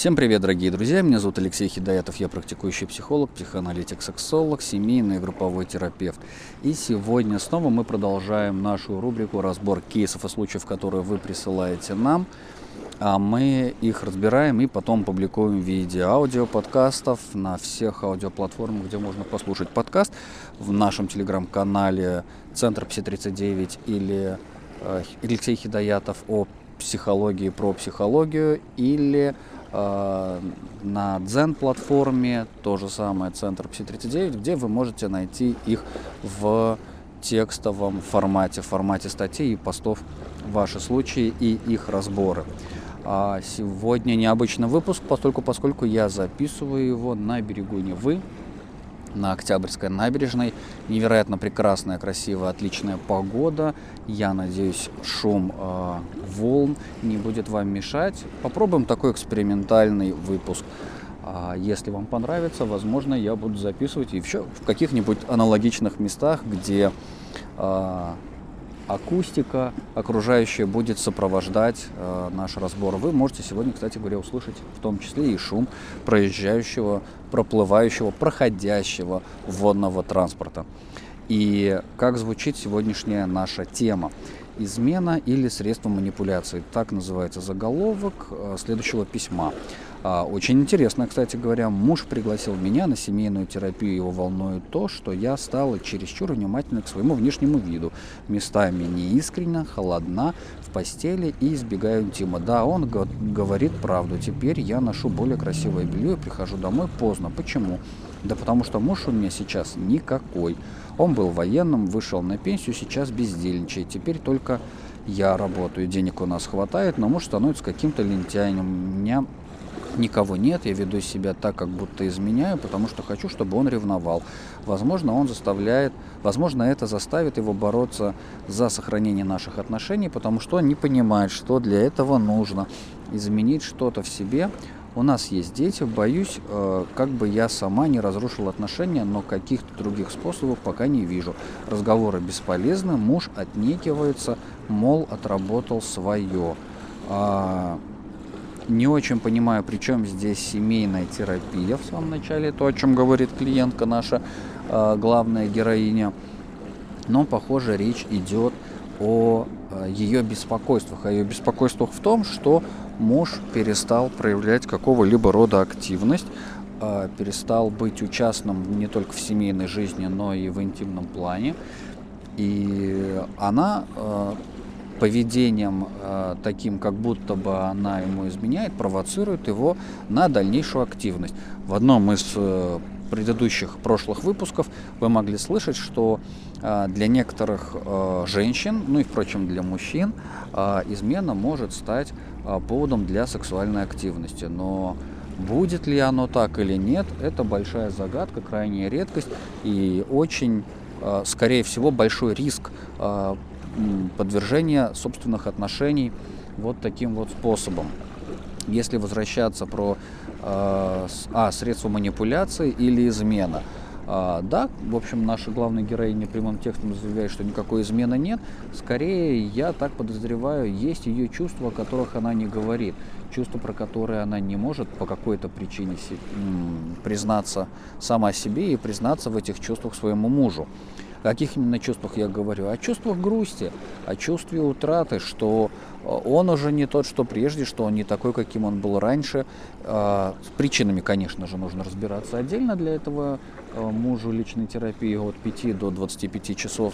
Всем привет, дорогие друзья! Меня зовут Алексей Хидаятов, я практикующий психолог, психоаналитик, сексолог, семейный и групповой терапевт. И сегодня снова мы продолжаем нашу рубрику «Разбор кейсов и случаев, которые вы присылаете нам». А мы их разбираем и потом публикуем в виде аудиоподкастов на всех аудиоплатформах, где можно послушать подкаст. В нашем телеграм-канале «Центр ПСИ 39» или «Алексей Хидаятов о психологии, про психологию» или... на Дзен-платформе то же самое «Центр ПСИ 39», где вы можете найти их в текстовом формате, в формате статей и постов «Ваши случаи» и их разборы. А сегодня необычный выпуск, поскольку я записываю его на берегу Невы, на Октябрьской набережной. Невероятно прекрасная, красивая, отличная погода. Я надеюсь, шум волн не будет вам мешать. Попробуем такой экспериментальный выпуск. Если вам понравится, возможно, я буду записывать еще в каких-нибудь аналогичных местах, где акустика окружающая будет сопровождать наш разбор. Вы можете сегодня, кстати говоря, услышать в том числе и шум проезжающего, проплывающего, проходящего водного транспорта. И как звучит сегодняшняя наша тема? Измена или средства манипуляции. Так называется заголовок следующего письма. Очень интересно, кстати говоря, муж пригласил меня на семейную терапию. Его волнует то, что я стала чересчур внимательна к своему внешнему виду. Местами неискренна, холодна в постели и избегаю интима. Да, он говорит правду. Теперь я ношу более красивое белье и прихожу домой поздно. Почему? Да потому что муж у меня сейчас никакой. Он был военным, вышел на пенсию, сейчас бездельничает. Теперь только я работаю. Денег у нас хватает, но муж становится каким-то лентяем. У меня никого нет, я веду себя так, как будто изменяю, потому что хочу, чтобы он ревновал. Возможно, это заставит его бороться за сохранение наших отношений, потому что он не понимает, что для этого нужно изменить что-то в себе. У нас есть дети, боюсь, как бы я сама не разрушила отношения, но каких-то других способов пока не вижу. Разговоры бесполезны, муж отнекивается, мол, отработал свое. Не очень понимаю, при чем здесь семейная терапия в самом начале, то, о чем говорит клиентка наша, главная героиня. Но, похоже, речь идет о ее беспокойствах. О ее беспокойствах в том, что муж перестал проявлять какого-либо рода активность, перестал быть участным не только в семейной жизни, но и в интимном плане. И она... поведением таким, как будто бы она ему изменяет, провоцирует его на дальнейшую активность. В одном из предыдущих прошлых выпусков вы могли слышать, что для некоторых женщин, ну и, впрочем, для мужчин, измена может стать поводом для сексуальной активности. Но будет ли оно так или нет, это большая загадка, крайняя редкость и очень, скорее всего, большой риск подвержение собственных отношений вот таким вот способом. Если возвращаться про средства манипуляции или измена. Да, в общем, наша главная героиня прямым текстом заявляет, что никакой измены нет. Скорее, я так подозреваю, есть ее чувства, о которых она не говорит. Чувства, про которые она не может по какой-то причине признаться сама себе и признаться в этих чувствах своему мужу. О каких именно чувствах я говорю? О чувствах грусти, о чувстве утраты, что он уже не тот, что прежде, что он не такой, каким он был раньше. С причинами, конечно же, нужно разбираться отдельно. Для этого мужу личной терапии от 5 до 25 часов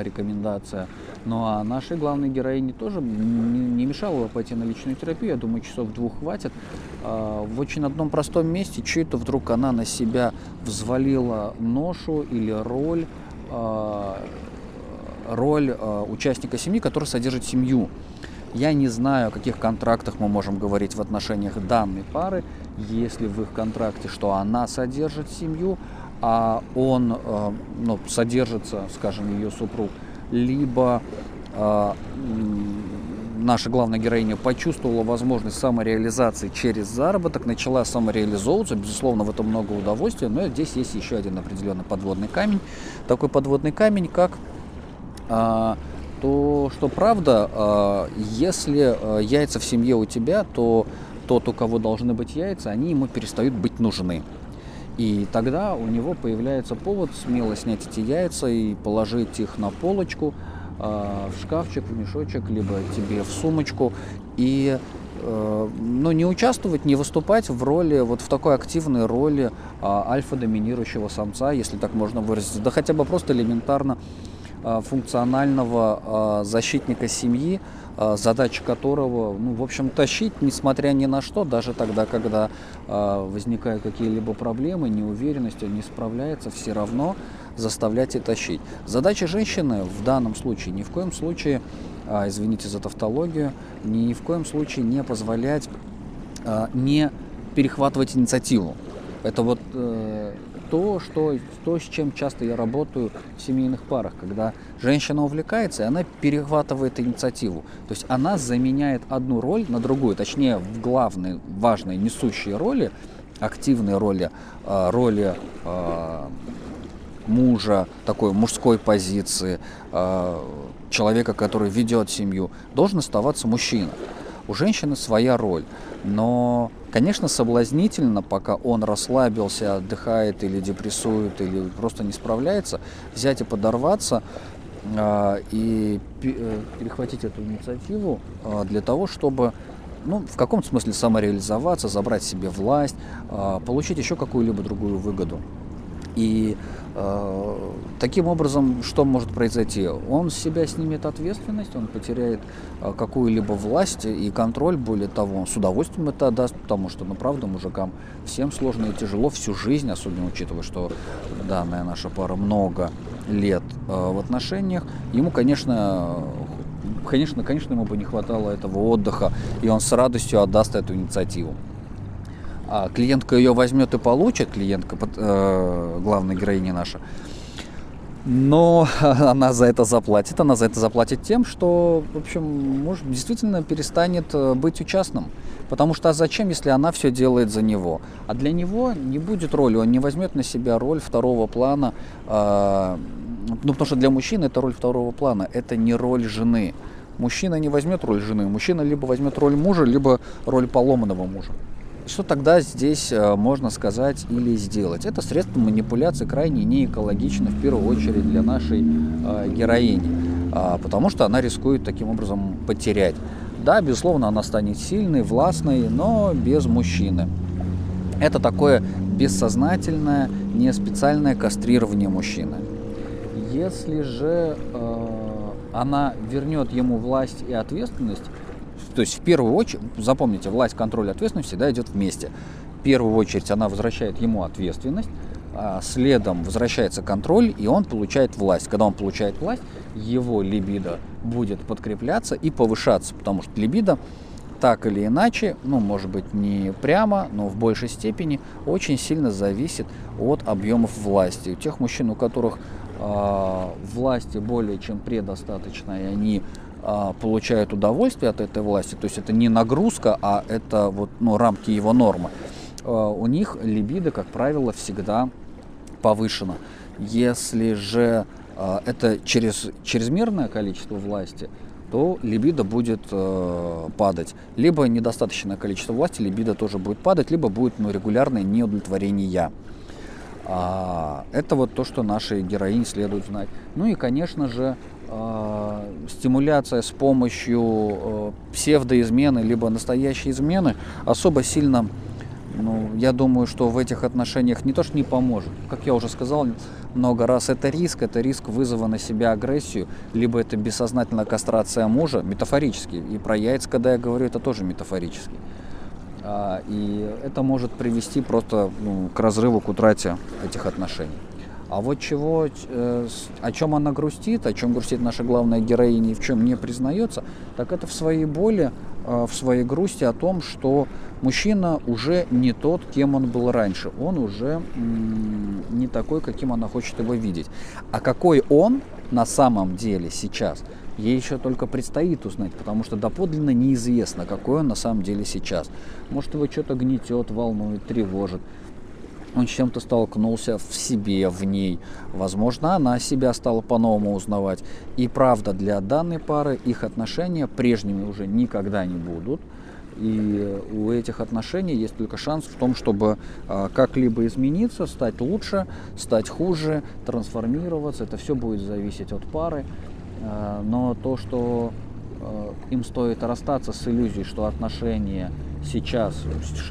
рекомендация. Ну а нашей главной героине тоже не мешало бы пойти на личную терапию. Я думаю, часов 2 хватит. В очень одном простом месте чью-то вдруг она на себя взвалила ношу или роль участника семьи, который содержит семью. Я не знаю, о каких контрактах мы можем говорить в отношениях данной пары, если в их контракте, что она содержит семью, а он содержится, скажем, ее супруг, либо наша главная героиня почувствовала возможность самореализации через заработок, начала самореализовываться, безусловно, в этом много удовольствия, но здесь есть еще один определенный подводный камень, такой подводный камень, как то, что правда, если яйца в семье у тебя, то тот, у кого должны быть яйца, они ему перестают быть нужны. И тогда у него появляется повод смело снять эти яйца и положить их на полочку, в шкафчик, в мешочек, либо тебе в сумочку. И не участвовать, не выступать в роли, вот в такой активной роли альфа-доминирующего самца, если так можно выразиться, да хотя бы просто элементарно функционального защитника семьи, задача которого, в общем, тащить, несмотря ни на что, даже тогда, когда возникают какие-либо проблемы, неуверенность, он не справляется, все равно заставлять и тащить. Задача женщины в данном случае ни в коем случае, извините за тавтологию, ни в коем случае не позволять, не перехватывать инициативу. Это вот то, с чем часто я работаю в семейных парах, когда женщина увлекается, и она перехватывает инициативу. То есть она заменяет одну роль на другую, точнее в главной, важной, несущей роли, активной роли, роли мужа, такой мужской позиции, человека, который ведет семью, должен оставаться мужчина. У женщины своя роль, но, конечно, соблазнительно, пока он расслабился, отдыхает или депрессует, или просто не справляется, взять и подорваться и перехватить эту инициативу для того, чтобы в каком-то смысле самореализоваться, забрать себе власть, получить еще какую-либо другую выгоду. И таким образом, что может произойти? Он с себя снимет ответственность, он потеряет какую-либо власть и контроль, более того, он с удовольствием это отдаст, потому что, правда, мужикам всем сложно и тяжело всю жизнь, особенно учитывая, что данная наша пара много лет в отношениях, ему, конечно, ему бы не хватало этого отдыха, и он с радостью отдаст эту инициативу. А клиентка ее возьмет и получит, клиентка, главной героини наша, но она за это заплатит тем, что, в общем, может, действительно перестанет быть участным, потому что а зачем, если она все делает за него, а для него не будет роли, он не возьмет на себя роль второго плана, потому что для мужчины это роль второго плана, это не роль жены, мужчина не возьмет роль жены, мужчина либо возьмет роль мужа, либо роль поломанного мужа. Что тогда здесь можно сказать или сделать? Это средство манипуляции крайне неэкологично, в первую очередь для нашей героини, потому что она рискует таким образом потерять. Да, безусловно, она станет сильной, властной, но без мужчины. Это такое бессознательное, не специальное кастрирование мужчины. Если же она вернет ему власть и ответственность, то есть в первую очередь, запомните, власть, контроль, ответственность всегда идет вместе. В первую очередь она возвращает ему ответственность, следом возвращается контроль, и он получает власть. Когда он получает власть, его либидо будет подкрепляться и повышаться, потому что либидо так или иначе, может быть не прямо, но в большей степени очень сильно зависит от объемов власти. У тех мужчин, у которых власти более чем предостаточно, и они получают удовольствие от этой власти, то есть это не нагрузка, а это рамки его нормы, у них либидо, как правило, всегда повышено. Если же это чрезмерное количество власти, то либидо будет падать. Либо недостаточное количество власти, либидо тоже будет падать, либо будет регулярное неудовлетворение. Это то, что нашей героине следует знать. И, конечно же, стимуляция с помощью псевдоизмены либо настоящей измены особо сильно, я думаю, что в этих отношениях не то что не поможет. Как я уже сказал много раз, это риск вызова на себя агрессию, либо это бессознательная кастрация мужа, метафорически. И про яйца, когда я говорю, это тоже метафорически. И это может привести просто к разрыву, к утрате этих отношений. А вот о чем она грустит, о чем грустит наша главная героиня и в чем не признается, так это в своей боли, в своей грусти о том, что мужчина уже не тот, кем он был раньше. Он уже не такой, каким она хочет его видеть. А какой он на самом деле сейчас, ей еще только предстоит узнать, потому что доподлинно неизвестно, какой он на самом деле сейчас. Может, его что-то гнетет, волнует, тревожит. Он с чем-то столкнулся в себе, в ней. Возможно, она себя стала по-новому узнавать. И правда, для данной пары их отношения прежними уже никогда не будут. И у этих отношений есть только шанс в том, чтобы как-либо измениться, стать лучше, стать хуже, трансформироваться. Это все будет зависеть от пары. Но то, что им стоит расстаться с иллюзией, что отношения сейчас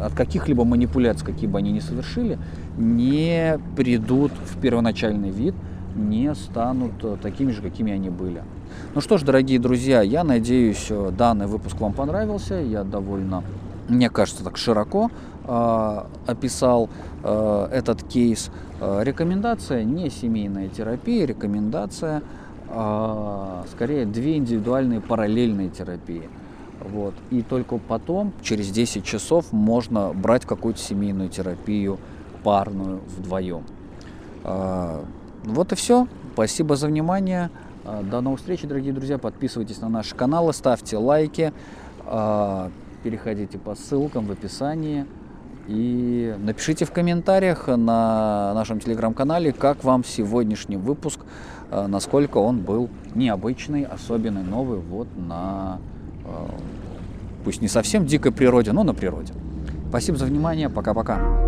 от каких-либо манипуляций, какие бы они ни совершили, не придут в первоначальный вид, не станут такими же, какими они были. Ну что ж, дорогие друзья, я надеюсь, данный выпуск вам понравился. Я довольно, мне кажется, так широко описал этот кейс. Рекомендация не семейная терапия, рекомендация скорее две индивидуальные параллельные терапии. Вот. И только потом, через 10 часов, можно брать какую-то семейную терапию парную вдвоем. Вот и все. Спасибо за внимание. До новых встреч, дорогие друзья. Подписывайтесь на наши каналы, ставьте лайки, переходите по ссылкам в описании. И напишите в комментариях на нашем телеграм-канале, как вам сегодняшний выпуск, насколько он был необычный, особенный, новый, вот на, пусть не совсем дикой природе, но на природе. Спасибо за внимание, пока-пока.